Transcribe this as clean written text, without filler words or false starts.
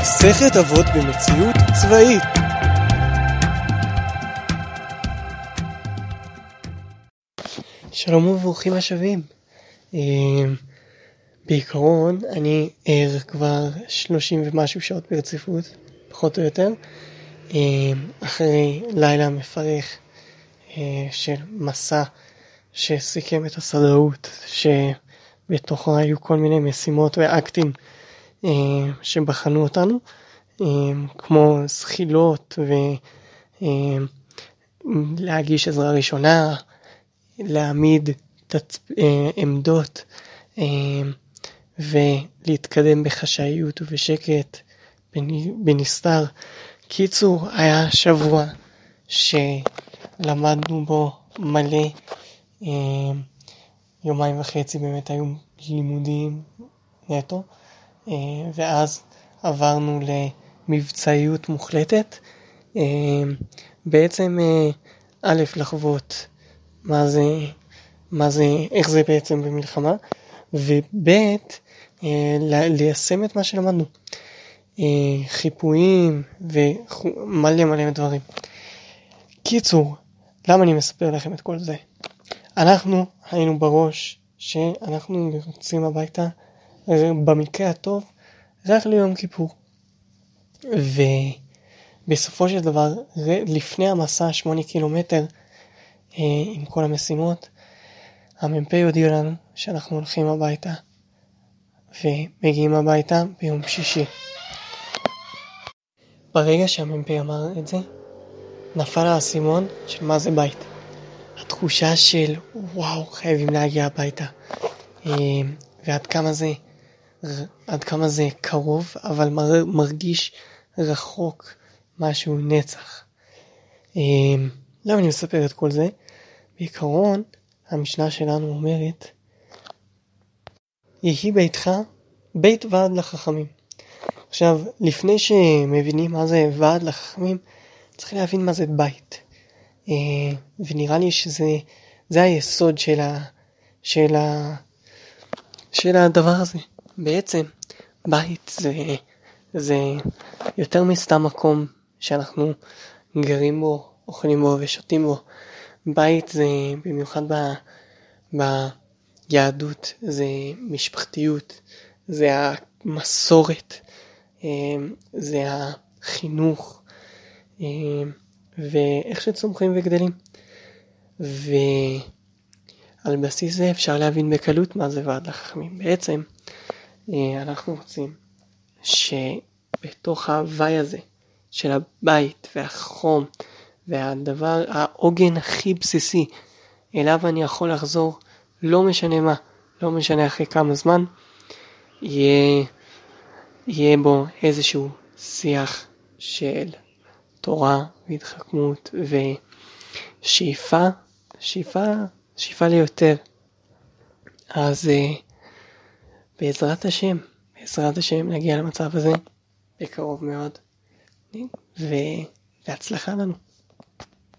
מסכת אבות במציאות צבאית. שלום וברוכים השבים. בעיקרון אני ער כבר 30 ומשהו שעות ברציפות, פחות או יותר, אחרי לילה מפרך של מסע שסיכם את הסדרות, שבתוכה היו כל מיני משימות ואקטים שבחנו אותנו, כמו זחילות ולהגיש עזרה ראשונה, להעמיד עמדות ולהתקדם בחשאיות ובשקט בנסתר. קיצור, היה שבוע שלמדנו בו מלא. יומיים וחצי באמת היו לימודים נטו, ואז עברנו למבצעיות מוחלטת. בעצם א', לחוות מה זה, איך זה בעצם במלחמה, וב' ליישם את מה שלמדנו, חיפויים ומלא מלא דברים. קיצור, למה אני מספר לכם את כל זה? אנחנו היינו בראש שאנחנו יוצאים הביתה במקרה הטוב רק ליום כיפור, ובסופו של דבר לפני המסע 8 קילומטר עם כל המשימות, המ"פ הודיע לנו שאנחנו הולכים הביתה, ומגיעים הביתה ביום שישי. ברגע שהמ"פ אמר את זה, נפל האסימון של מה זה בית. התחושה של וואו, חייבים להגיע הביתה, ועד כמה זה קרוב אבל מרגיש רחוק, משהו נצח. למה אני מספר את כל זה? בעיקרון המשנה שלנו אומרת, יהי ביתך בית ועד לחכמים. עכשיו, לפני שמבינים מה זה ועד לחכמים, צריך להבין מה זה בית. ונראה לי שזה היסוד של הדבר הזה. בעצם בית זה יותר מסתם מקום שאנחנו גרים בו, אוכלים בו ושותים בו. בית זה במיוחד ביהדות, זה משפחתיות, זה המסורת, זה החינוך, ואיך שצומחים וגדלים. ועל בסיס זה אפשר להבין בקלות מה זה ועד לחכמים. בעצם אנחנו רוצים שבתוך ההווי הזה של הבית והחום והדבר, העוגן הכי בסיסי אליו אני יכול לחזור, לא משנה מה, לא משנה אחרי כמה זמן, יהיה בו איזשהו שיח של תורה והתחכמות ושאיפה, שאיפה ליותר. אז בעזרת השם נגיע למצב הזה בקרוב מאוד, והצלחה לנו.